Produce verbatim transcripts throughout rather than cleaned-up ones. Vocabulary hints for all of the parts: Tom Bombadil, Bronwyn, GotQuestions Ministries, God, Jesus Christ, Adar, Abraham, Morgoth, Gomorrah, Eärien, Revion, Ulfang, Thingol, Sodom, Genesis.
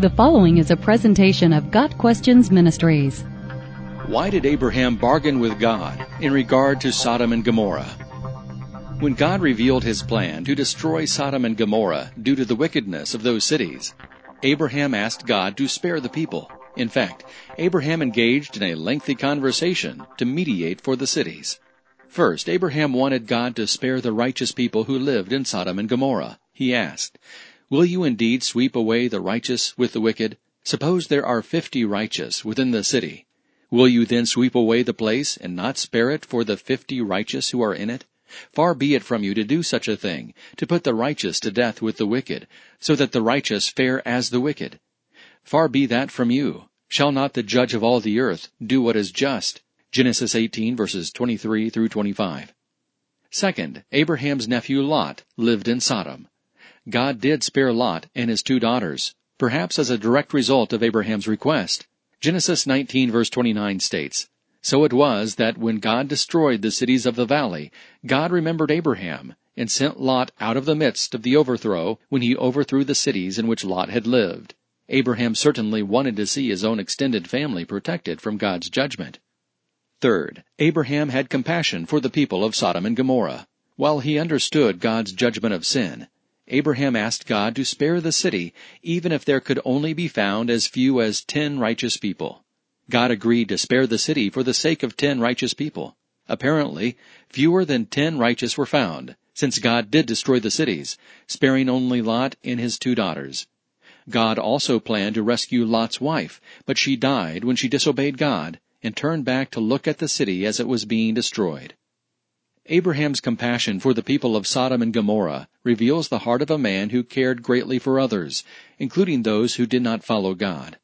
The following is a presentation of GotQuestions Ministries. Why did Abraham bargain with God in regard to Sodom and Gomorrah? When God revealed his plan to destroy Sodom and Gomorrah due to the wickedness of those cities, Abraham asked God to spare the people. In fact, Abraham engaged in a lengthy conversation to mediate for the cities. First, Abraham wanted God to spare the righteous people who lived in Sodom and Gomorrah. He asked, "Will you indeed sweep away the righteous with the wicked? Suppose there are fifty righteous within the city. Will you then sweep away the place and not spare it for the fifty righteous who are in it? Far be it from you to do such a thing, to put the righteous to death with the wicked, so that the righteous fare as the wicked. Far be that from you. Shall not the judge of all the earth do what is just?" Genesis eighteen, verses twenty-three through twenty-five. Second, Abraham's nephew Lot lived in Sodom. God did spare Lot and his two daughters, perhaps as a direct result of Abraham's request. Genesis nineteen, verse twenty-nine states, "So it was that when God destroyed the cities of the valley, God remembered Abraham and sent Lot out of the midst of the overthrow when he overthrew the cities in which Lot had lived." Abraham certainly wanted to see his own extended family protected from God's judgment. Third, Abraham had compassion for the people of Sodom and Gomorrah. While he understood God's judgment of sin, Abraham asked God to spare the city, even if there could only be found as few as ten righteous people. God agreed to spare the city for the sake of ten righteous people. Apparently, fewer than ten righteous were found, since God did destroy the cities, sparing only Lot and his two daughters. God also planned to rescue Lot's wife, but she died when she disobeyed God and turned back to look at the city as it was being destroyed. Abraham's compassion for the people of Sodom and Gomorrah reveals the heart of a man who cared greatly for others, including those who did not follow God.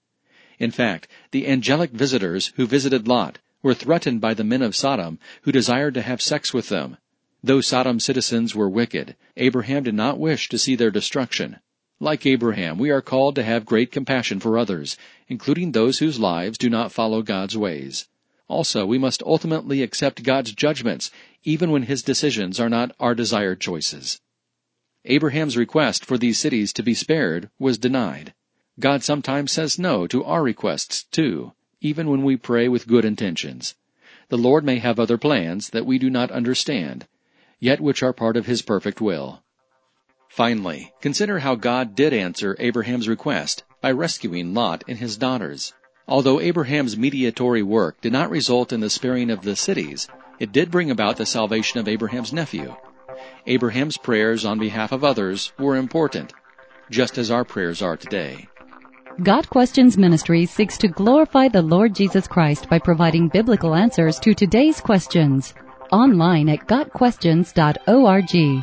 In fact, the angelic visitors who visited Lot were threatened by the men of Sodom who desired to have sex with them. Though Sodom's citizens were wicked, Abraham did not wish to see their destruction. Like Abraham, we are called to have great compassion for others, including those whose lives do not follow God's ways. Also, we must ultimately accept God's judgments, even when his decisions are not our desired choices. Abraham's request for these cities to be spared was denied. God sometimes says no to our requests, too, even when we pray with good intentions. The Lord may have other plans that we do not understand, yet which are part of his perfect will. Finally, consider how God did answer Abraham's request by rescuing Lot and his daughters. Although Abraham's mediatory work did not result in the sparing of the cities, it did bring about the salvation of Abraham's nephew. Abraham's prayers on behalf of others were important, just as our prayers are today. GotQuestions Ministries seeks to glorify the Lord Jesus Christ by providing biblical answers to today's questions. Online at got questions dot org.